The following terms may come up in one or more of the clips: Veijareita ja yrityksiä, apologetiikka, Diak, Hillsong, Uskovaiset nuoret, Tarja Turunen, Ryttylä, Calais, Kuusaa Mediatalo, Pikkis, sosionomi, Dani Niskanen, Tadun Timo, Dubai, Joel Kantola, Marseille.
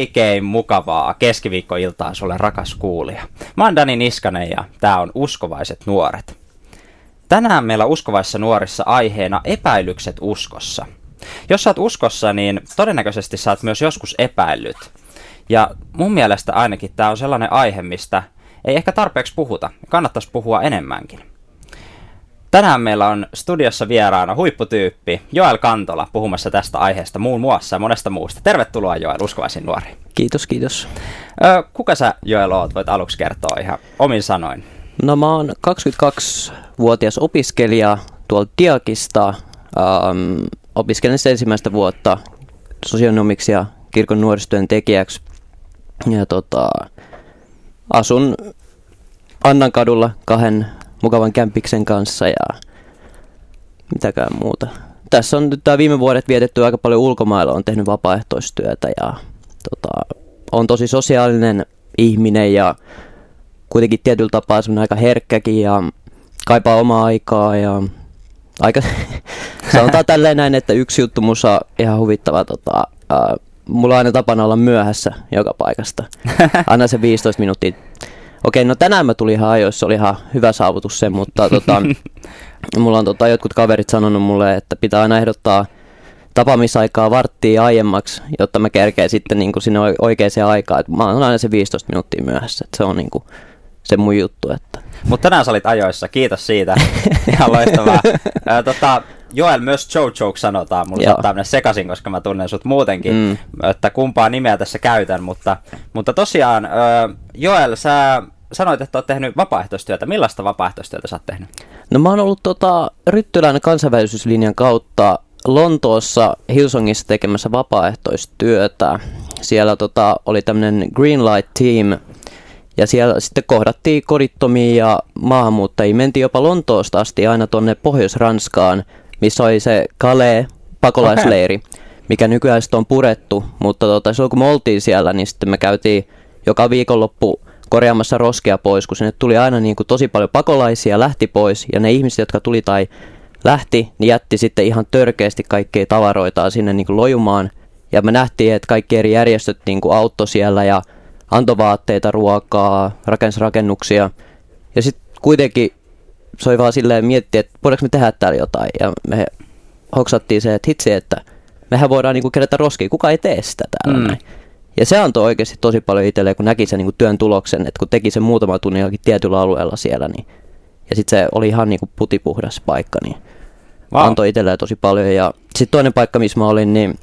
oikein mukavaa keskiviikkoiltaa sulle, rakas kuulija. Mä oon Dani Niskanen ja tää on Uskovaiset nuoret. Tänään meillä Uskovaisissa nuorissa aiheena epäilykset uskossa. Jos sä oot uskossa, niin todennäköisesti sä oot myös joskus epäillyt. Ja mun mielestä ainakin tää on sellainen aihe, mistä ei ehkä tarpeeksi puhuta. Kannattaisi puhua enemmänkin. Tänään meillä on studiossa vieraana huipputyyppi Joel Kantola puhumassa tästä aiheesta muun muassa ja monesta muusta. Tervetuloa Joel Uskovaisiin nuoriin. Kiitos, kiitos. Kuka sä Joel oot? Voit aluksi kertoa ihan omin sanoin. No mä oon 22-vuotias opiskelija tuolta Diakista. Opiskelen sitä ensimmäistä vuotta sosionomiksi ja kirkon nuorisotyön tekijäksi. Ja asun Annankadulla kahden mukavan kämpiksen kanssa ja mitäkään muuta. Tässä on nyt tää viime vuodet vietetty aika paljon ulkomailla, on tehnyt vapaaehtoistyötä ja on tosi sosiaalinen ihminen ja kuitenkin tietyllä tapaa semmoinen aika herkkäkin ja kaipaa omaa aikaa ja aika sanotaan tälleen näin, että yksi juttu musta ihan huvittava mulla on aina tapana olla myöhässä joka paikasta. Anna se 15 minuuttia. Okei, no tänään mä tulin ihan ajoissa, oli ihan hyvä saavutus se, mutta mulla on jotkut kaverit sanonut mulle, että pitää aina ehdottaa tapaamisaikaa varttia aiemmaksi, jotta mä kerkeen sitten niin kuin sinne oikeaan aikaan. Et mä oon aina se 15 minuuttia myöhässä, et se on niin kuin se mun juttu. Että. Mut tänään sä olit ajoissa, kiitos siitä. Ihan loistavaa. Joel myös Joe sanotaan, mulla saattaa mennä sekaisin, koska mä tunnen sut muutenkin, että kumpaa nimeä tässä käytän, mutta tosiaan Joel, sä sanoit, että oot tehnyt vapaaehtoistyötä. Millaista vapaaehtoistyötä sä oot tehnyt? No mä oon ollut Ryttylän kansainvälisyyslinjan kautta Lontoossa Hillsongissa tekemässä vapaaehtoistyötä. Siellä oli tämmönen Green Light Team ja siellä sitten kohdattiin kodittomia ja maahanmuuttajia. Mentiin jopa Lontoosta asti aina tonne Pohjois-Ranskaan, missä oli se Calais pakolaisleiri, mikä nykyään on purettu, mutta silloin kun me oltiin siellä, niin sitten me käytiin joka viikonloppu korjaamassa roskia pois, kun sinne tuli aina niin kuin tosi paljon pakolaisia, lähti pois, ja ne ihmiset, jotka tuli tai lähti, niin jätti sitten ihan törkeästi kaikkia tavaroitaan sinne niin kuin lojumaan, ja me nähtiin, että kaikki eri järjestöt niin kuin auttoi siellä, ja antoi vaatteita, ruokaa, rakensi rakennuksia, ja sitten kuitenkin se oli vaan silleen miettiä, että voidaanko me tehdä täällä jotain. Ja me hoksattiin se, että hitsi, että mehän voidaan niinku kerätä roskia. Kuka ei tee sitä täällä näin. Ja se antoi oikeasti tosi paljon itselleen, kun näki sen niinku työn tuloksen. Että kun teki sen muutama tunnin jollakin tietyllä alueella siellä. Niin, ja sitten se oli ihan niinku putipuhdas paikka. Niin wow. Antoi itselleen tosi paljon. Ja sitten toinen paikka, missä mä olin, niin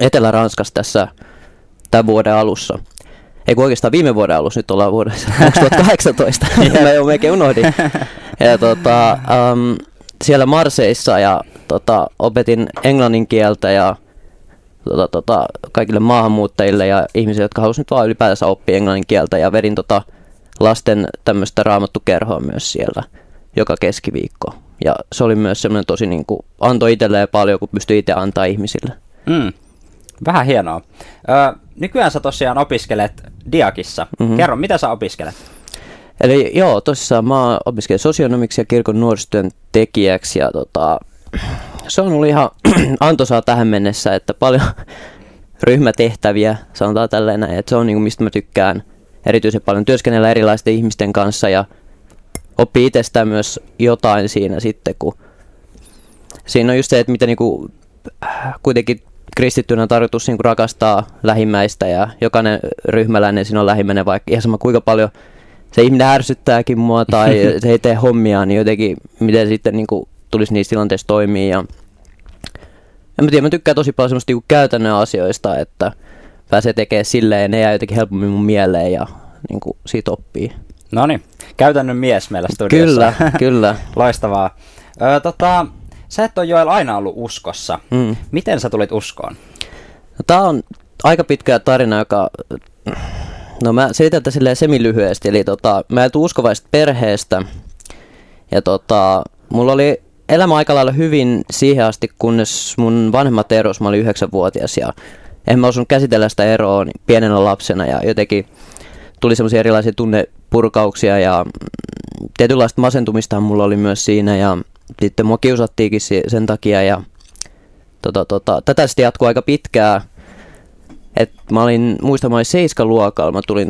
Etelä-Ranskassa tässä tämän vuoden alussa. Eiku oikeastaan viime vuoden alussa, nyt ollaan vuodessa 2018, mä jo melkein unohdin. Ja siellä Marseissa ja opetin englannin kieltä ja kaikille maahanmuuttajille ja ihmisille, jotka halusivat nyt vaan ylipäätänsä oppia englannin kieltä. Ja vedin lasten tämmöistä raamattukerhoa myös siellä joka keskiviikko. Ja se oli myös semmoinen tosi niin kuin, antoi itselleen paljon, kun pystyi itse antaa ihmisille. Mm. Vähän hienoa. Nykyään sä tosiaan opiskelet Diakissa. Mm-hmm. Kerro, mitä sä opiskelet? Eli joo, tosissaan mä opiskelen sosionomiksi ja kirkon nuorisotyön tekijäksi. Ja se on ollut ihan antoisaa tähän mennessä, että paljon ryhmätehtäviä, sanotaan tälleen näin. Että se on niinku, mistä mä tykkään erityisen paljon työskennellä erilaisten ihmisten kanssa ja oppii itsestään myös jotain siinä sitten. Kun siinä on just se, että mitä niinku, kuitenkin kristittynä on tarkoitus niin kuin rakastaa lähimmäistä ja jokainen ryhmäläinen siinä on lähimmäinen, vaikka ihan sama kuinka paljon se ihminen ärsyttääkin mua tai se ei tee hommia, niin jotenkin miten sitten niin kuin tulisi niissä tilanteissa toimia. Ja en tiedä, mä tykkään tosi paljon semmoista niin kuin käytännön asioista, että pääsee tekemään silleen, ne jää jotenkin helpommin mun mieleen ja niin kuin siitä oppii. Noniin, käytännön mies meillä studiossa. Kyllä, kyllä. Loistavaa. Sä et ole Joel aina ollut uskossa. Mm. Miten sä tulit uskoon? No, tää on aika pitkä tarina, joka... No mä selitän tätä silleen semilyhyesti. Eli mä en tuu uskovaisesta perheestä. Ja mulla oli elämä aika lailla hyvin siihen asti, kunnes mun vanhemmat eros. Mä olin 9-vuotias ja en mä osunut käsitellä sitä eroa niin pienenä lapsena. Ja jotenkin tuli semmoisia erilaisia tunnepurkauksia ja tietynlaista masentumista mulla oli myös siinä ja... Sitten mua kiusattiinkin sen takia ja tätä sitten jatkuu aika pitkään. että mä olin, muistan, mä olin 7. luokalla, mä tulin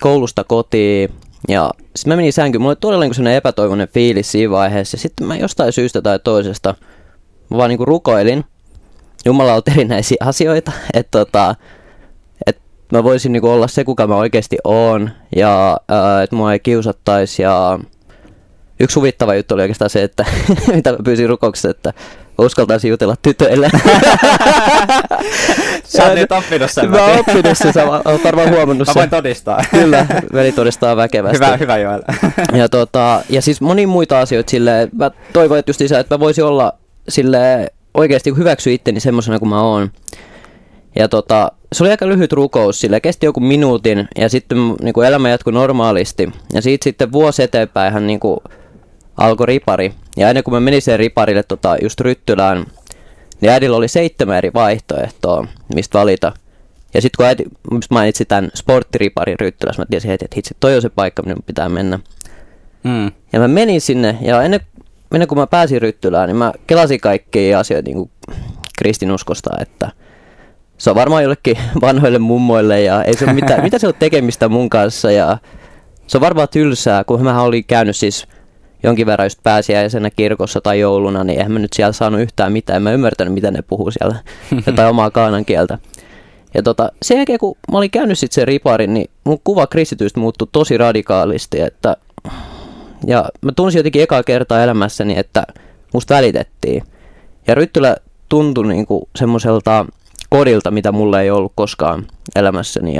koulusta kotiin ja sitten mä menin sänkyyn. Mulla oli todella sellainen epätoivoinen fiilis siinä vaiheessa ja sitten mä jostain syystä tai toisesta vaan niinku rukoilin Jumalalta erinäisiä asioita, että mä voisin niinku olla se, kuka mä oikeasti oon ja että mua ei kiusattaisi. Ja yksi huvittava juttu oli oikeastaan se, että mitä mä pyysin rukouksessa, että uskaltaisin jutella tytöille. Sä oot nyt oppinut sen. Mä oon oppinut sen, sä oot varmaan huomannut sen. Mä voin todistaa. Kyllä, veli todistaa väkevästi. Hyvä Joel. Ja, ja siis moni muita asioita silleen. Mä toivon, että just isä, että mä voisin olla silleen oikeasti hyväksy itteni semmosena kuin mä oon. Ja se oli aika lyhyt rukous, sillä kesti joku minuutin ja sitten niinku elämä jatkui normaalisti. Ja siitä sitten vuosi eteenpäin hän niinku alkoi ripari. Ja ennen kuin mä menin sen riparille just Ryttylään, niin äidillä oli 7 eri vaihtoehtoa, mistä valita. Ja sitten kun äiti mainitsi tämän sporttiriparin Ryttylässä, mä tiesin heti, että hitsi, toi on se paikka, minne pitää mennä. Mm. Ja mä menin sinne ja ennen kuin mä pääsin Ryttylään, niin mä kelasin kaikkia asioita niinku kristinuskosta, että se on varmaan jollekin vanhoille mummoille ja ei se ole mitään, mitä se on tekemistä mun kanssa ja se on varmaan tylsää, kun mä olin käynyt siis jonkin verran just pääsiäisenä kirkossa tai jouluna, niin eihän mä nyt siellä saanut yhtään mitään, en mä ymmärtänyt mitä ne puhuu siellä, jotain omaa kaanan kieltä. Ja sen jälkeen kun mä olin käynyt sit sen riparin, niin mun kuva kristityistä muuttui tosi radikaalisti, että ja mä tunsin jotenkin ekaa kertaa elämässäni, että musta välitettiin ja Ryttylä tuntui niinku semmoiselta kodilta, mitä mulla ei ollut koskaan elämässäni.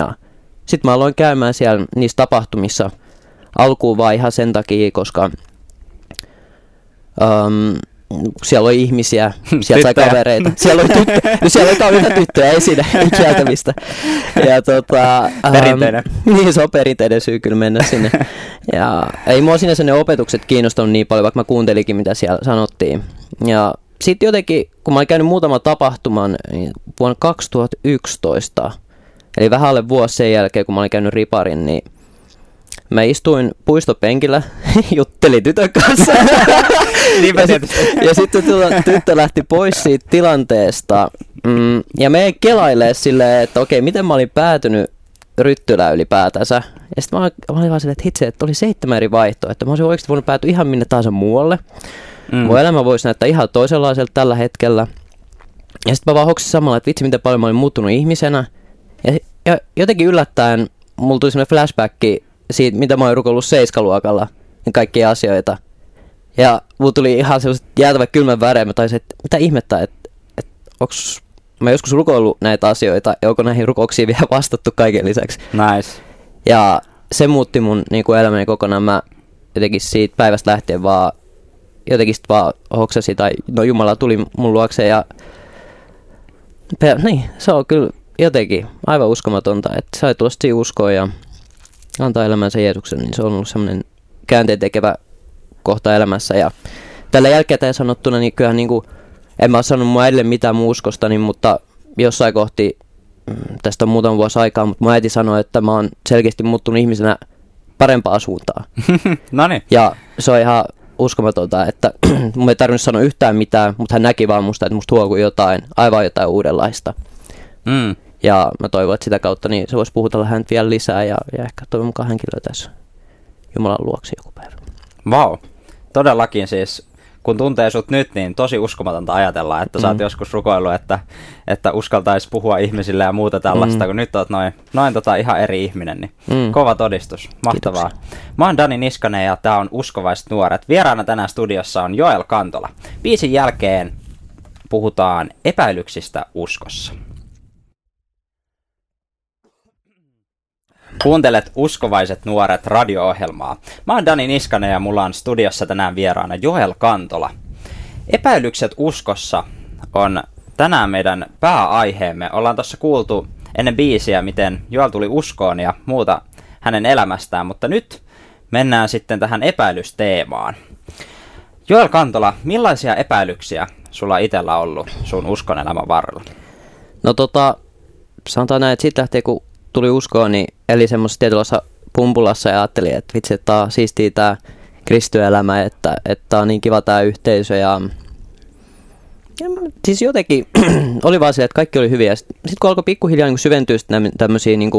Sitten mä aloin käymään siellä niissä tapahtumissa alkuun vaan ihan sen takia, koska siellä oli ihmisiä, siellä sai kavereita. Siellä oli tyttöjä, no, siellä oli kavereita tyttöjä, ei siinä kieltämistä. Ja, perinteinen. Niin, se on perinteinen syy kyllä mennä sinne. Ja, ei mua sinänsä ne opetukset kiinnostanut niin paljon, vaikka mä kuuntelikin mitä siellä sanottiin. Ja sitten jotenkin, kun mä olin käynyt muutaman tapahtuman niin vuonna 2011, eli vähän alle vuosi sen jälkeen, kun mä olin käynyt riparin, niin mä istuin puistopenkillä, juttelin tytön kanssa. Ja sitten tyttö lähti pois siitä tilanteesta. Ja me ei kelaile silleen, että okei, miten mä olin päätynyt Ryttylään ylipäätänsä. Ja sitten mä olin vaan silleen, että hitse, että oli 7 eri vaihtoa, että mä olisin oikeasti voinut päätyä ihan minne tahansa muualle. Mun elämä voisi näyttää ihan toisenlaiselta tällä hetkellä. Ja sitten mä vaan hoksin samalla, että vitsi miten paljon mä olin muuttunut ihmisenä. Ja jotenkin yllättäen mulla tuli semmoinen flashbacki siitä, mitä mä olin rukoillut 7. luokalla ja kaikkia asioita. Ja mulla tuli ihan semmoiset jäätävä kylmän värejä. Mä taisin, että mitä ihmettä, että onks mä joskus rukoillut näitä asioita ja onko näihin rukouksiin vielä vastattu kaiken lisäksi. Nice. Ja se muutti mun niinku elämäni kokonaan. Mä jotenkin siitä päivästä lähtien vaan jotenkin sitten vaan hoksasi tai no Jumala tuli mun luokse ja niin, se on kyllä jotenkin aivan uskomatonta, että sai tulla siihen uskoon ja antaa elämänsä Jeesuksen, niin se on ollut semmoinen käänteen tekevä kohta elämässä ja tällä jälkeen sanottuna, niin kyllähän niin kuin, en mä ole sanonut mun äidille mitään mun uskostani, mutta jossain kohti, tästä on muutama vuosi aikaa, mutta mun äiti sanoi, että mä oon selkeästi muuttunut ihmisenä parempaan suuntaan. Noniin. Ja se on ihan uskomatonta, että mun ei tarvinnut sanoa yhtään mitään, mutta hän näki vaan musta, että musta huokui jotain, aivan jotain uudenlaista. Mm. Ja mä toivon, että sitä kautta niin se voisi puhutella häntä vielä lisää ja ehkä toivon mukaan hänkin löytäisi Jumalan luokse joku päivä. Vau, wow. Todellakin siis, kun tuntee sut nyt, niin tosi uskomatonta ajatella, että sä oot joskus rukoillut, että uskaltaisi puhua ihmisille ja muuta tällaista, kun nyt oot noin ihan eri ihminen, niin kova todistus, mahtavaa. Kiitoksia. Mä oon Dani Niskanen ja tää on Uskovaiset nuoret. Vieraana tänään studiossa on Joel Kantola. Biisin jälkeen puhutaan epäilyksistä uskossa. Kuuntelet Uskovaiset nuoret radio-ohjelmaa. Mä oon Dani Niskanen ja mulla on studiossa tänään vieraana Joel Kantola. Epäilykset uskossa on tänään meidän pääaiheemme. Ollaan tuossa kuultu ennen biisiä, miten Joel tuli uskoon ja muuta hänen elämästään, mutta nyt mennään sitten tähän epäilysteemaan. Joel Kantola, millaisia epäilyksiä sulla itsellä on ollut sun uskon elämän varrella? No sanotaan näin, että siitä lähtee kun tuli uskoon, niin eli semmoisessa tietynlaisessa pumpulassa ja ajattelin, että vitsi, että tää on siistiä tää kristyelämä, että on niin kiva tää yhteisö ja Ja siis jotenkin oli vaan se, että kaikki oli hyviä. Sitten kun alkoi pikkuhiljaa niin syventyä tämmöisiin niin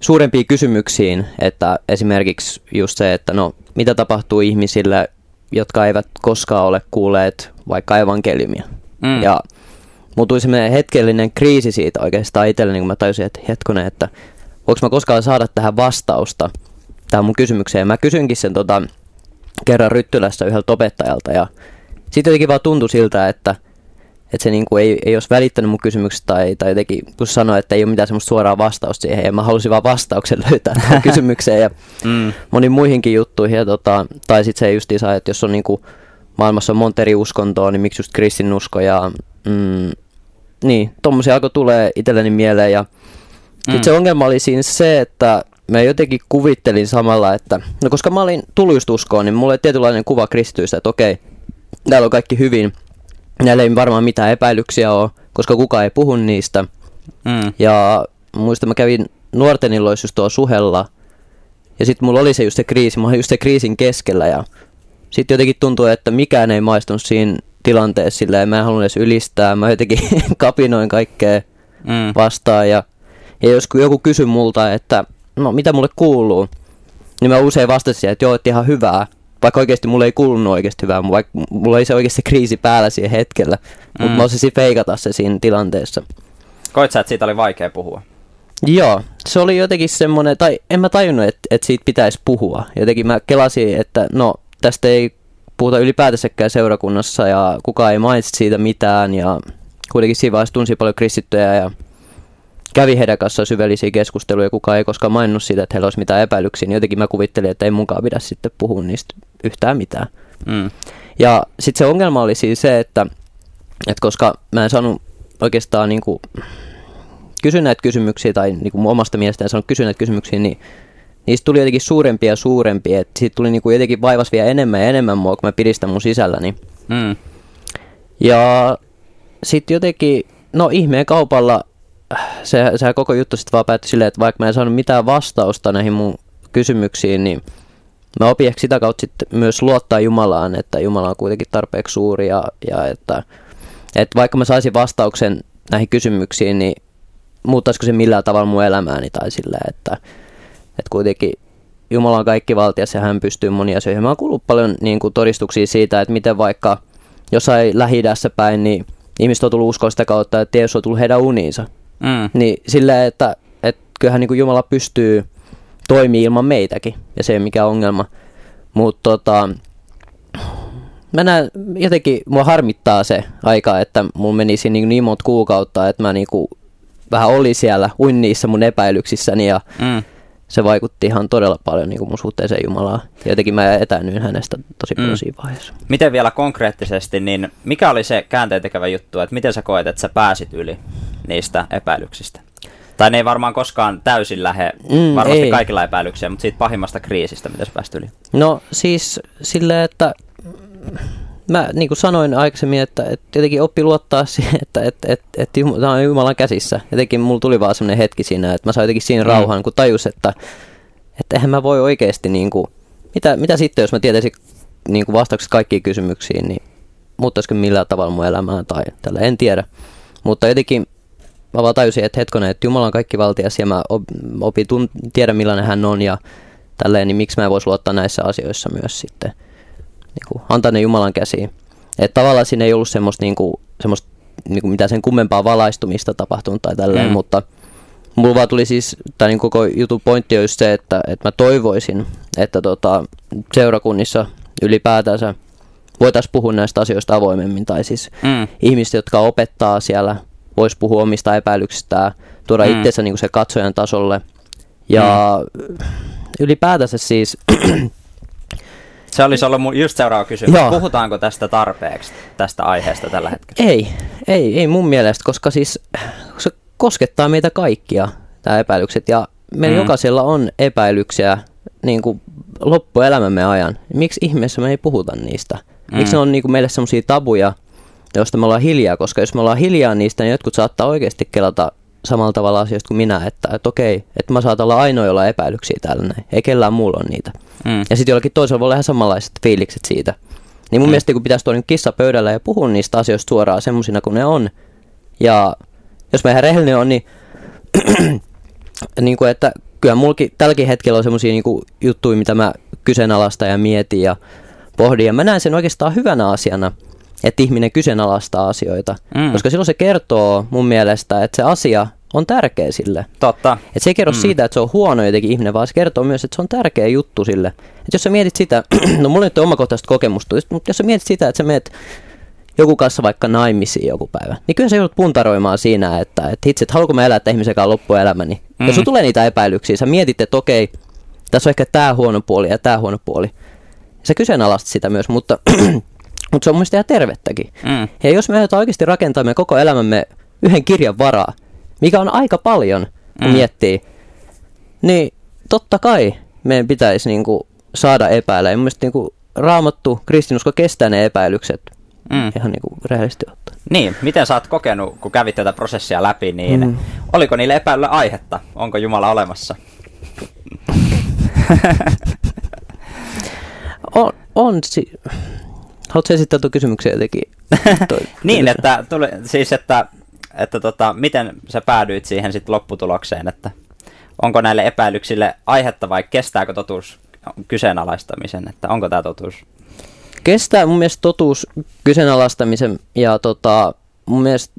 suurempiin kysymyksiin, että esimerkiksi just se, että no, mitä tapahtuu ihmisille, jotka eivät koskaan ole kuulleet vaikka evankeliumia. Mm. Ja mulla tuli semmoinen hetkellinen kriisi siitä oikeastaan itselleni, kun mä tajusin, että hetkonen, että voinko mä koskaan saada tähän vastausta tähän mun kysymykseen. Mä kysynkin sen kerran Ryttylässä yhdeltä opettajalta ja sitten jotenkin vaan tuntui siltä, että se niinku ei olisi välittänyt mun kysymyksestä tai jotenkin kun sanoi, että ei ole mitään semmoista suoraa vastausta siihen ja mä halusin vaan vastauksen löytää tähän kysymykseen ja moniin muihinkin juttuihin. Ja tai sitten se justiin saa, että jos on niinku, maailmassa on monta eri uskontoa, niin miksi just kristinusko ja niin, tommosia alkoi tulee itselleni mieleen ja sitten se ongelma oli siinä se, että mä jotenkin kuvittelin samalla, että no koska mä olin tullut just uskoon, niin mulla oli tietynlainen kuva kristyistä, että okei, täällä on kaikki hyvin. Näillä ei varmaan mitään epäilyksiä ole, koska kukaan ei puhu niistä. Mm. Ja muistan, mä kävin nuorten illoissa just tuolla Suhella. Ja sitten mulla oli se just se kriisi, mä olin just se kriisin keskellä. Ja sitten jotenkin tuntui, että mikään ei maistunut siinä tilanteessa sillä. Ja mä en halunnut edes ylistää, mä jotenkin kapinoin kaikkea vastaan. Ja jos joku kysyi multa, että no mitä mulle kuuluu, niin mä usein vastasin, että joo, että ihan hyvää. Vaikka oikeasti mulle ei kuulunut oikeasti hyvää, vaikka mulla ei se oikeasti kriisi päällä siihen hetkellä, mutta mä osasin feikata se siinä tilanteessa. Koit sä, että siitä oli vaikea puhua? Joo, se oli jotenkin semmoinen, tai en mä tajunnut, että siitä pitäisi puhua. Jotenkin mä kelasin, että no tästä ei puhuta ylipäätänsäkään seurakunnassa ja kukaan ei mainitsi siitä mitään ja kuitenkin siinä vaiheessa tunsi paljon kristittyjä ja kävi heidän kanssaan syvällisiä keskusteluja, kukaan ei koskaan maininnut siitä, että heillä olisi mitään epäilyksiä, niin jotenkin mä kuvittelin, että ei munkaan pidä sitten puhua niistä yhtään mitään. Mm. Ja sitten se ongelma oli siis se, että koska mä en saanut oikeastaan niinku kysyä näitä kysymyksiä, tai niinku mun omasta mielestä en saanut kysyä näitä kysymyksiä, niin niistä tuli jotenkin suurempia ja suurempia, että siitä tuli niinku jotenkin vaivas vielä enemmän ja enemmän mua, kun mä pidistän mun sisälläni. Mm. Ja sitten jotenkin, no ihmeen kaupalla, sehän koko juttu sitten vaan päättyi silleen, että vaikka mä en saanut mitään vastausta näihin mun kysymyksiin, niin mä opin ehkä sitä kautta sitten myös luottaa Jumalaan, että Jumala on kuitenkin tarpeeksi suuri ja että vaikka mä saisin vastauksen näihin kysymyksiin, niin muuttaisiko se millään tavalla mun elämääni tai silleen, että kuitenkin Jumala on kaikkivaltias ja hän pystyy monia asioihin. Mä oon kuullut paljon niin kuin todistuksia siitä, että miten vaikka jossain Lähi-idässä päin, niin ihmiset on tullut uskoon sitä kautta, että Jeesus on tullut heidän uniinsa. Mm. Niin silleen, että kyllähän niin kuin Jumala pystyy toimimaan ilman meitäkin, ja se ei ole mikään ongelma. Mutta mä näen, jotenkin mua harmittaa se aika, että mun menisi niin monta kuukautta, että mä niin kuin vähän olin siellä, uin niissä mun epäilyksissäni, ja se vaikutti ihan todella paljon niin kuin mun suhteeseen Jumalaan. Ja jotenkin mä etäännyin hänestä tosi paljon siinä vaiheessa. Miten vielä konkreettisesti, niin mikä oli se käänteentekevä juttu, että miten sä koet, että sä pääsit yli niistä epäilyksistä? Tai ne ei varmaan koskaan täysin lähe, varmasti ei kaikilla epäilyksiä, mutta siitä pahimmasta kriisistä, mitä sä pääsit yli? No siis silleen, että mä niin kuin sanoin aikaisemmin, että jotenkin oppi luottaa siihen, että tämä on Jumalan käsissä. Jotenkin mulla tuli vaan semmoinen hetki siinä, että mä sain jotenkin siinä rauhan, kun tajus, että eihän mä voi oikeasti, niin kuin, mitä sitten, jos mä tietäisin niin kuin vastaukset kaikkiin kysymyksiin, niin muuttaisiko millään tavalla mun elämää tai tällä, en tiedä. Mutta jotenkin mä vaan tajusin, että hetkonen, että Jumala on kaikkivaltias ja mä opin tiedä millainen hän on ja tälleen, niin miksi mä en voisi luottaa näissä asioissa myös sitten. Niin antaa ne Jumalan käsiin. Että tavallaan siinä ei ollut semmoista mitään sen kummempaa valaistumista tapahtunut tai tälleen, mutta mulla vaan tuli siis, tai niin koko jutun pointti on just se, että mä toivoisin, että seurakunnissa ylipäätänsä voitaisiin puhua näistä asioista avoimemmin, tai siis ihmiset, jotka opettaa siellä, vois puhua omista epäilyksistään, tuoda itseensä niin kuin se katsojan tasolle. Ja ylipäätänsä siis se olisi ollut just seuraava kysymys. Joo. Puhutaanko tästä tarpeeksi, tästä aiheesta tällä hetkellä? Ei mun mielestä, koska siis se koskettaa meitä kaikkia, nämä epäilykset. Ja meillä jokaisella on epäilyksiä niin kuin loppuelämämme ajan. Miksi ihmeessä me ei puhuta niistä? Miksi ne on niin kuin meille sellaisia tabuja, joista me ollaan hiljaa? Koska jos me ollaan hiljaa niistä, niin jotkut saattaa oikeasti kelata samalla tavalla asioista kuin minä, että okei, että mä saatan olla ainoa, jolla on epäilyksiä täällä näin. Ei kellään muulla ole niitä. Ja sitten jollakin toisella voi olla ihan samanlaiset fiilikset siitä. Niin mun mielestä kun pitäisi tuoda nyt kissa pöydällä ja puhua niistä asioista suoraan semmosina kuin ne on. Ja jos mä ihan rehellinen on, niin, niin kuin, että kyllä mulki tälläkin hetkellä on semmosia niin kuin juttuja, mitä mä kyseenalaistan ja mietin ja pohdin. Ja mä näen sen oikeastaan hyvänä asiana, että ihminen kyseenalaistaa asioita. Mm. Koska silloin se kertoo mun mielestä, että se asia on tärkeä sille. Totta. Et se ei kerro siitä, että se on huono jotenkin ihminen, vaan se kertoo myös, että se on tärkeä juttu sille. Et jos sä mietit sitä, no mulla nyt on omakohtaista kokemusta, mutta jos sä mietit sitä, että sä meet joku kanssa vaikka naimisiin joku päivä, niin kyllä sä joudut puntaroimaan siinä, että itse, että haluanko mä elää tämän ihmisen kanssa loppuelämäni. Jos sun tulee niitä epäilyksiä, sä mietit, että okei, tässä on ehkä tää huono puoli ja tää huono puoli. Sä kyseenalaistat sitä myös, mutta, mutta se on mun mielestä ihan tervettäkin. Mm. Ja jos me aiotaan oikeasti rakentaa meidän koko elämämme yhden kirjan varaa, mikä on aika paljon, kun miettii, niin totta kai meidän pitäisi niinku saada epäillä. Ja mun mielestä niinku Raamattu, kristinusko kestää ne epäilykset ihan niinku rehellisesti ottaen. Niin, miten sä oot kokenut, kun kävit tätä prosessia läpi, niin oliko niille epäillä aihetta? Onko Jumala olemassa? Haluatko esittää tuon kysymyksen jotenkin? Niin, että tuli, siis että miten sä päädyit siihen sit lopputulokseen, että onko näille epäilyksille aihetta vai kestääkö totuus kyseenalaistamisen, että onko tämä totuus? Kestää mun mielestä totuus kyseenalaistamisen ja mun mielestä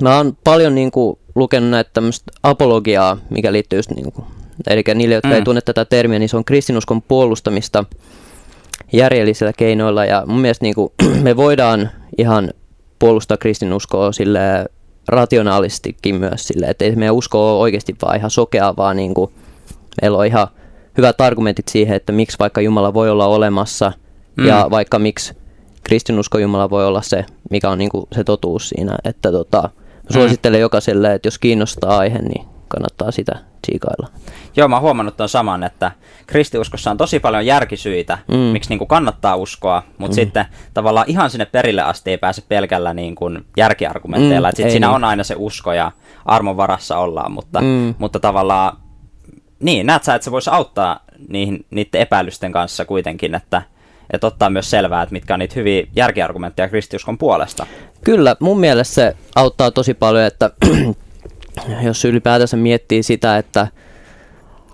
mä oon paljon niinku lukenut näitä tämmöistä apologiaa, mikä liittyy just niinku, eli niille, jotka ei tunne tätä termiä, niin se on kristinuskon puolustamista järjellisillä keinoilla ja mun mielestä niinku, me voidaan ihan puolustaa kristinuskoa silleen rationaalistikin myös sille, että ei meidän usko ole oikeasti vaan ihan sokeaa, vaan niin kuin meillä on ihan hyvät argumentit siihen, että miksi vaikka Jumala voi olla olemassa ja vaikka miksi kristinusko Jumala voi olla se, mikä on niin kuin se totuus siinä. Että suosittelen jokaiselle, että jos kiinnostaa aihe, niin kannattaa sitä tsiikailla. Joo, mä oon huomannut ton saman, että kristiuskossa on tosi paljon järkisyitä, miksi niin kuin kannattaa uskoa, mutta sitten tavallaan ihan sinne perille asti ei pääse pelkällä niin kuin järkiargumenteilla. Sitten siinä on aina se usko ja armon varassa ollaan, mutta tavallaan niin, näet sä, että se voisi auttaa niiden epäilysten kanssa kuitenkin, että ottaa myös selvää, että mitkä on niitä hyviä järkiargumentteja kristiuskon puolesta. Kyllä, mun mielestä se auttaa tosi paljon, että jos ylipäätänsä miettii sitä, että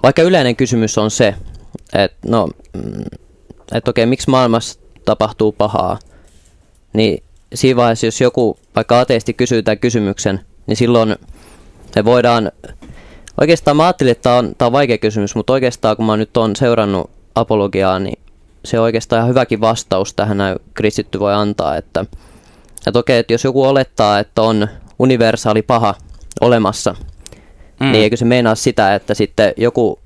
vaikka yleinen kysymys on se, että no, että okei, miksi maailmassa tapahtuu pahaa, niin siinä vaiheessa, jos joku vaikka ateisti kysyy tämän kysymyksen, niin silloin me voidaan, oikeastaan mä ajattelin, että tämä on vaikea kysymys, mutta oikeastaan kun mä nyt oon seurannut apologiaa, niin se on oikeastaan ihan hyväkin vastaus tähän näin kristitty voi antaa, että okei, että jos joku olettaa, että on universaali paha olemassa, niin eikö se meinaa sitä, että sitten joku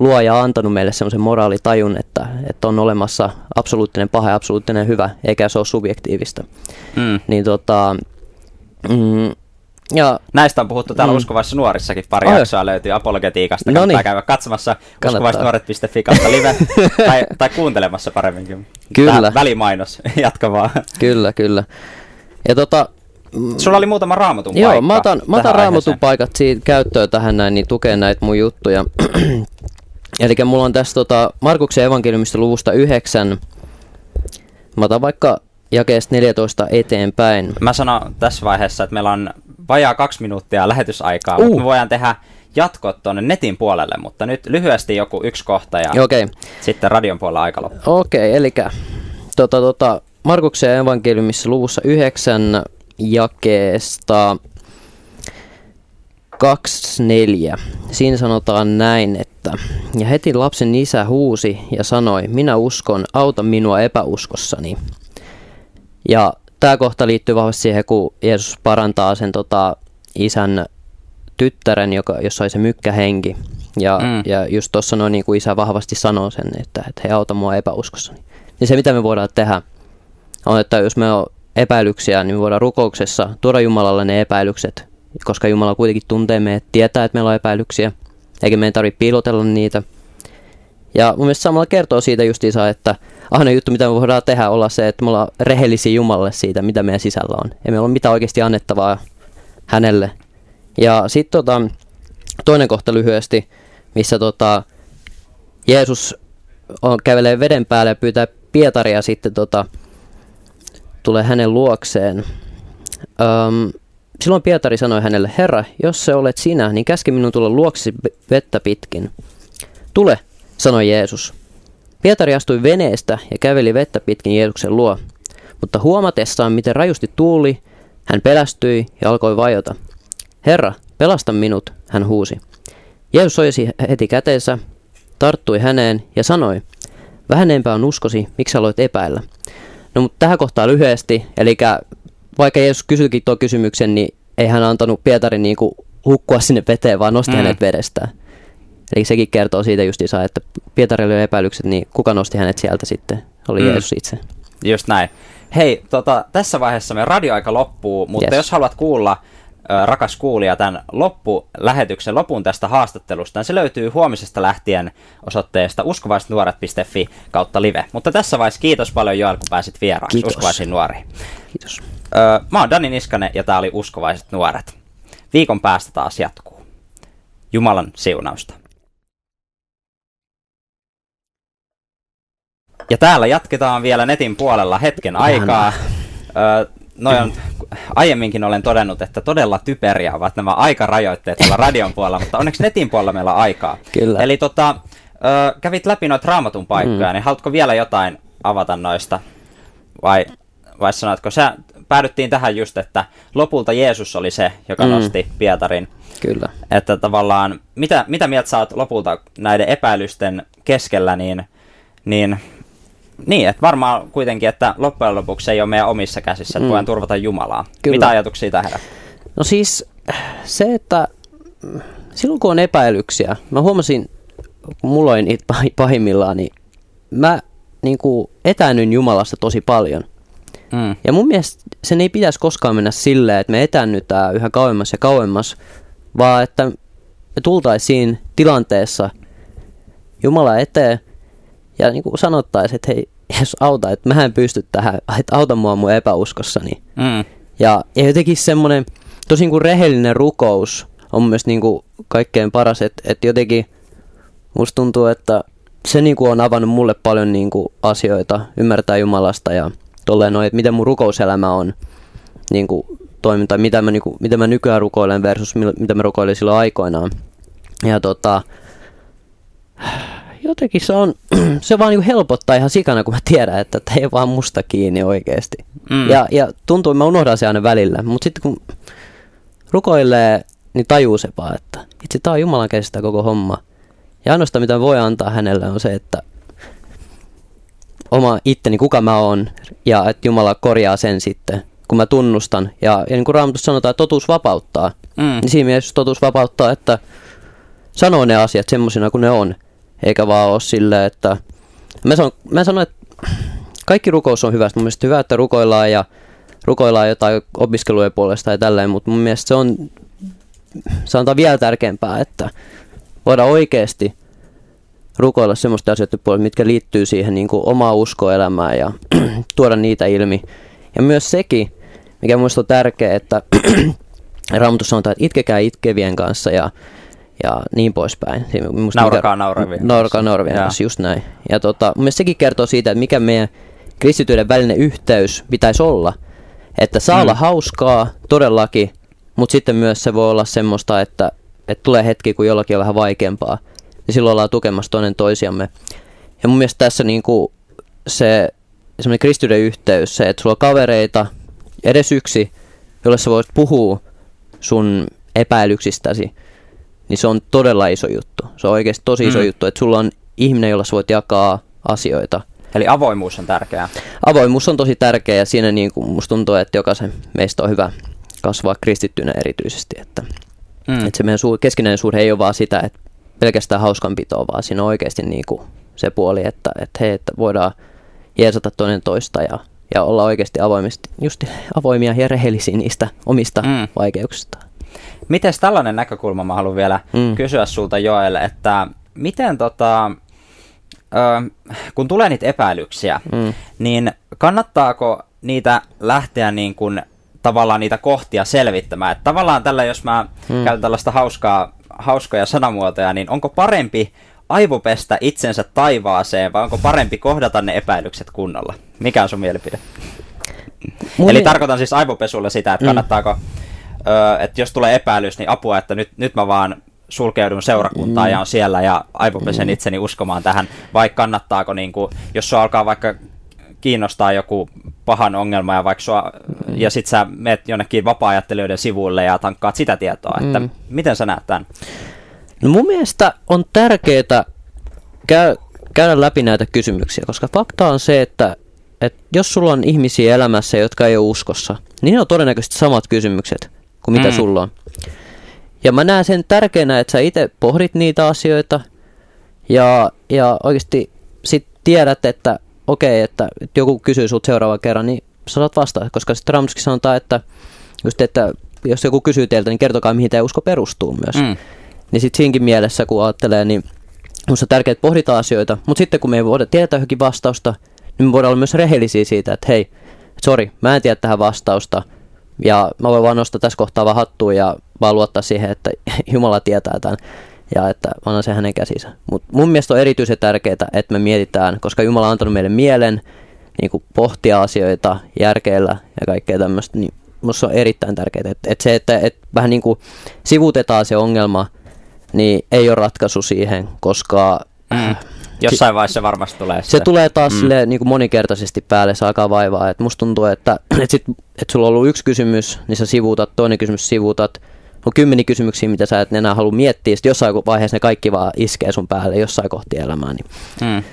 luoja on antanut meille semmoisen moraalitajun, että on olemassa absoluuttinen paha ja absoluuttinen hyvä, eikä se ole subjektiivista. Niin, ja näistä on puhuttu täällä Uskovaisissa nuorissakin, pari jaksoa löytyy apologetiikasta, kannattaa käydä katsomassa uskovaisnuoret.fi kautta live tai kuuntelemassa paremminkin. Kyllä. Tää välimainos, jatka vaan. Kyllä, kyllä. Ja sulla oli muutama Raamatun paikka. Joo, mä otan Raamatun paikat siitä käyttöön tähän näin, niin tukee näitä mun juttuja. Eli mulla on tässä Markuksen evankeliumista luvusta 9. Mä otan vaikka jakeesta 14 eteenpäin. Mä sanon tässä vaiheessa, että meillä on vajaa 2 minuuttia lähetysaikaa, mutta me voidaan tehdä jatkoa tuonne netin puolelle, mutta nyt lyhyesti joku yksi kohta ja sitten radion puolella aika loppu. Okei, eli Markuksen evankeliumissa luvussa 9 jakeesta 24. Siinä sanotaan näin, että ja heti lapsen isä huusi ja sanoi, minä uskon, auta minua epäuskossani. Ja tämä kohta liittyy vahvasti siihen, kun Jeesus parantaa sen isän tyttären, jossa oli se mykkähenki. Ja just tuossa noin niin kuin isä vahvasti sanoo sen, että hei, auta mua epäuskossani. Ja se, mitä me voidaan tehdä, on, että jos me on epäilyksiä, niin me voidaan rukouksessa tuoda Jumalalle ne epäilykset, koska Jumala kuitenkin tuntee meidät, tietää, että meillä on epäilyksiä, eikä meidän tarvitse piilotella niitä. Ja mun mielestä samalla kertoo siitä justiinsa, että aina juttu, mitä me voidaan tehdä, olla se, että me ollaan rehellisiä Jumalalle siitä, mitä meidän sisällä on. Ei meillä ole mitään oikeasti annettavaa hänelle. Ja sitten toinen kohta lyhyesti, missä Jeesus kävelee veden päälle ja pyytää Pietari ja sitten tulee hänen luokseen. Silloin Pietari sanoi hänelle, Herra, jos se olet sinä, niin käski minun tulla luoksesi vettä pitkin. Tule, sanoi Jeesus. Pietari astui veneestä ja käveli vettä pitkin Jeesuksen luo. Mutta huomatessaan, miten rajusti tuuli, hän pelästyi ja alkoi vajota. Herra, pelasta minut, hän huusi. Jeesus ojensi heti käteensä, tarttui häneen ja sanoi, vähän enempää on uskosi, miksi aloit epäillä? No mutta tähän kohtaan lyhyesti, eli vaikka Jeesus kysyikin tuon kysymyksen, niin ei hän antanut Pietarin niinku hukkua sinne veteen, vaan nosti hänet vedestään. Eli sekin kertoo siitä justiinsa, että Pietarilla oli epäilykset, niin kuka nosti hänet sieltä sitten? Oli Jeesus itse. Just näin. Hei, tässä vaiheessa meidän radioaika loppuu, mutta jos haluat kuulla, rakas kuulija, tämän loppulähetyksen lopun tästä haastattelusta, niin se löytyy huomisesta lähtien osoitteesta uskovaisetnuoret.fi/live. Mutta tässä vaiheessa kiitos paljon, Joel, kun pääsit vieraaksi Uskovaisiin nuoriin. Kiitos. Mä oon Dani Niskanen ja tää oli Uskovaiset nuoret. Viikon päästä taas jatkuu. Jumalan siunausta. Ja täällä jatketaan vielä netin puolella hetken aikaa. Aiemminkin olen todennut, että todella typeriä ovat nämä aikarajoitteet tällä radion puolella, mutta onneksi netin puolella meillä on aikaa. Kyllä. Eli kävit läpi noita Raamatun paikkoja, niin haluatko vielä jotain avata noista? Vai sanotko, sä päädyttiin tähän just, että lopulta Jeesus oli se, joka nosti Pietarin. Kyllä. Että tavallaan, mitä mieltä sä oot lopulta näiden epäilysten keskellä, niin, että varmaan kuitenkin, että loppujen lopuksi ei ole meidän omissa käsissä, että voidaan turvata Jumalaa. Kyllä. Mitä ajatuksia tähän? No siis se, että silloin kun on epäilyksiä, mä huomasin, kun mulla oli niitä pahimmillaan, niin mä niinku etäännyin Jumalasta tosi paljon. Ja mun mielestä sen ei pitäisi koskaan mennä silleen, että me etäännytään yhä kauemmas ja kauemmas, vaan että me tultaisiin tilanteessa Jumala eteen. Ja niin kuin sanottaisiin, että hei, jos auta, että mä en pysty tähän, että auta mua mun epäuskossani. Ja jotenkin semmoinen tosi niin kuin rehellinen rukous on myös niin kuin kaikkein paras, että jotenkin musta tuntuu, että se niin kuin on avannut mulle paljon niin kuin asioita, ymmärtää Jumalasta ja tolleen noin, että miten mun rukouselämä on niin kuin toiminta, mitä mä nykyään rukoilen versus mitä mä rukoilin silloin aikoinaan. Ja jotenkin se vaan niin helpottaa ihan sikana, kun mä tiedän, että tämä ei vaan musta kiinni oikeasti. Ja tuntuu, että mä unohdan se aina välillä. Mutta sitten kun rukoilee, niin tajuu se vaan, että itse tämä on Jumalan käsistä koko homma. Ja ainoastaan mitä voi antaa hänelle on se, että oma itteni, kuka mä oon, ja että Jumala korjaa sen sitten, kun mä tunnustan. Ja niin kuin Raamatussa sanotaan, että totuus vapauttaa. Niin siinä mielessä totuus vapauttaa, että sanoo ne asiat semmoisina kuin ne on. Eikä vaan ole silleen, että mä sanon, että kaikki rukous on hyvä. Mun mielestä hyvä, että rukoillaan jotain opiskelujen puolesta ja tälleen, mutta mun mielestä se on vielä tärkeämpää, että voidaan oikeasti rukoilla semmoista asioiden puolesta, mitkä liittyy siihen niin kuin omaa uskoelämään ja tuoda niitä ilmi. Ja myös sekin, mikä mun mielestä on tärkeää, että Raamatussa sanotaan, että itkekää itkevien kanssa ja niin poispäin. Naurakaa naurevien kanssa, just näin. Ja mun mielestä sekin kertoo siitä, että mikä meidän kristityiden välinen yhteys pitäisi olla. Että saa olla hauskaa, todellakin, mutta sitten myös se voi olla semmoista, että tulee hetki, kun jollakin on vähän vaikeampaa. Niin silloin ollaan tukemassa toinen toisiamme. Ja mun mielestä tässä niinku se semmoinen kristityiden yhteys, se, että sulla on kavereita, edes yksi, jolle sä voisit puhua sun epäilyksistäsi. Niin se on todella iso juttu. Se on oikeasti tosi iso juttu, että sulla on ihminen, jolla sä voit jakaa asioita. Eli avoimuus on tärkeää. Avoimuus on tosi tärkeää ja siinä niin kuin musta tuntuu, että jokaisen meistä on hyvä kasvaa kristittynä erityisesti. Että se meidän keskinäinen suhde ei ole vaan sitä, että pelkästään hauskanpitoa, vaan siinä on oikeasti niin kuin se puoli, että voidaan jeesata toinen toista ja olla oikeasti avoimia ja rehellisiä niistä omista vaikeuksistaan. Miten tällainen näkökulma, mä haluan vielä kysyä sulta, Joel, että miten kun tulee niitä epäilyksiä, niin kannattaako niitä lähteä niin kuin tavallaan niitä kohtia selvittämään? Että tavallaan tällä, jos mä käytän tällaista hauskaa, hauskoja sanamuotoja, niin onko parempi aivopestä itsensä taivaaseen, vai onko parempi kohdata ne epäilykset kunnolla? Mikä on sun mielipide? Eli tarkoitan siis aivopesulla sitä, että kannattaako, että jos tulee epäilys, niin apua, että nyt mä vaan sulkeudun seurakuntaan ja on siellä ja aivopesen itseni uskomaan tähän, vai kannattaako, niin kuin, jos sua alkaa vaikka kiinnostaa joku pahan ongelma ja, vaikka sua, ja sit sä meet jonnekin vapaa-ajattelijoiden sivuille ja tankkaat sitä tietoa, että miten sä näet tämän? No mun mielestä on tärkeää käydä läpi näitä kysymyksiä, koska fakta on se, että jos sulla on ihmisiä elämässä, jotka ei ole uskossa, niin ne on todennäköisesti samat kysymykset kuin mitä sulla on. Ja mä näen sen tärkeänä, että sä itse pohdit niitä asioita ja oikeasti sit tiedät, että okei, että joku kysyy sut seuraavan kerran, niin sä saat vastata, koska sitten Ramskin sanotaan, että jos joku kysyy teiltä, niin kertokaa mihin tämä usko perustuu myös. Niin sitten siinkin mielessä, kun ajattelee, niin musta on tärkeää, että pohditaan asioita, mutta sitten kun me ei voida tietää johonkin vastausta, niin me voidaan olla myös rehellisiä siitä, että hei, sori, mä en tiedä tähän vastausta, ja mä voin vaan nostaa tässä kohtaa vaan hattua ja vaan luottaa siihen, että Jumala tietää tämän, ja että annan sen hänen käsinsä. Mutta mun mielestä on erityisen tärkeää, että me mietitään, koska Jumala on antanut meille mielen niin kuin pohtia asioita järkeillä ja kaikkea tämmöistä, niin musta on erittäin tärkeää, että vähän niin kuin sivutetaan se ongelma, niin ei ole ratkaisu siihen, koska jossain vaiheessa varmasti tulee se. Se tulee taas silleen, niin kuin monikertaisesti päälle, se alkaa vaivaa. Et musta tuntuu, että sulla on ollut yksi kysymys, niin sä sivuutat, toinen kysymys sivuutat. On 10 kysymyksiä, mitä sä et enää halua miettiä. Sitten jossain vaiheessa ne kaikki vaan iskee sun päälle jossain kohti elämää. Niin.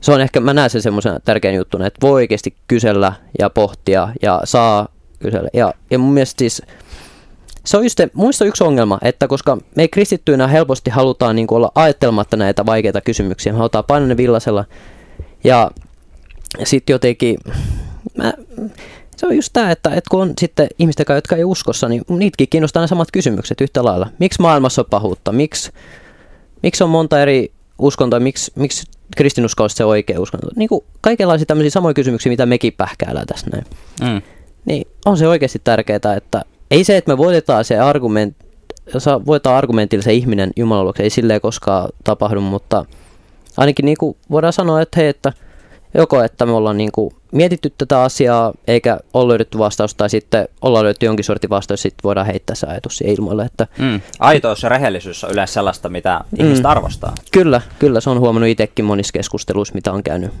Se on ehkä, mä näen sen semmoisena tärkeän juttuna, että voi oikeasti kysellä ja pohtia ja saa kysellä. Ja mun mielestä siis se on just muista yksi ongelma, että koska me kristittyinä helposti halutaan niin kuin olla ajattelematta näitä vaikeita kysymyksiä. Me halutaan painaa ne villasella. Ja sitten jotenkin, se on just tämä, että kun on sitten ihmistä, jotka ei uskossa, niin niitäkin kiinnostaa nämä samat kysymykset yhtä lailla. Miksi maailmassa on pahuutta? Miksi on monta eri uskontoa? Miksi kristinusko on se oikea uskonto? Niin kuin kaikenlaisia tämmöisiä samoja kysymyksiä, mitä mekin pähkäillään tässä näin. Niin on se oikeasti tärkeää, että ei se, että me voitetaan se argumentilla se ihminen Jumalan luokse, ei silleen koskaan tapahdu, mutta ainakin niin kuin voidaan sanoa, että hei, että joko että me ollaan niin kuin mietitty tätä asiaa, eikä ole löydetty vastausta, tai sitten ollaan löydetty jonkin sortin vastaus, sitten voidaan heittää se ajatus siihen ilmoille. Aitous ja rehellisyys on yleensä sellaista, mitä ihmiset arvostaa. Kyllä, se on huomannut itsekin monissa keskusteluissa, mitä on käynyt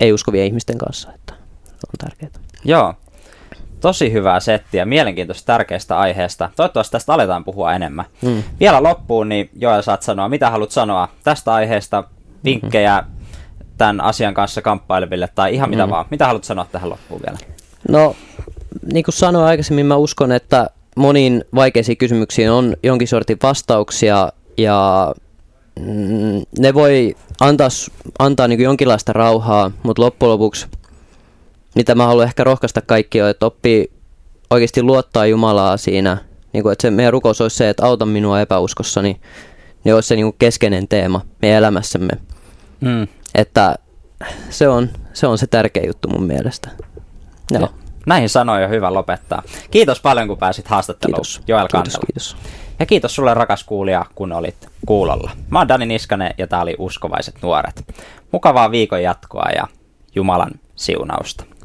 ei-uskovien ihmisten kanssa, että on tärkeää. Joo. Tosi hyvää settiä, mielenkiintoista tärkeästä aiheesta. Toivottavasti tästä aletaan puhua enemmän. Vielä loppuun, niin Joel, saat sanoa, mitä haluat sanoa tästä aiheesta, vinkkejä tämän asian kanssa kamppaileville tai ihan mitä vaan. Mitä haluat sanoa tähän loppuun vielä? No, niin kuin sanoin aikaisemmin, mä uskon, että moniin vaikeisiin kysymyksiin on jonkin sortin vastauksia ja ne voi antaa niin kuin jonkinlaista rauhaa, mutta loppujen lopuksi mitä mä haluan ehkä rohkaista kaikkia, että oppii oikeasti luottaa Jumalaa siinä. Niin kuin, että se meidän rukous olisi se, että auta minua epäuskossani. Niin olisi se niin kuin keskeinen teema meidän elämässämme. Että se on se tärkeä juttu mun mielestä. Joo. Näihin sanoin jo hyvä lopettaa. Kiitos paljon, kun pääsit haastatteluun, Joel Kantola. Kiitos. Ja kiitos sulle, rakas kuulija, kun olit kuulolla. Mä oon Dani Niskanen ja tää oli Uskovaiset nuoret. Mukavaa viikon jatkoa ja Jumalan siunausta.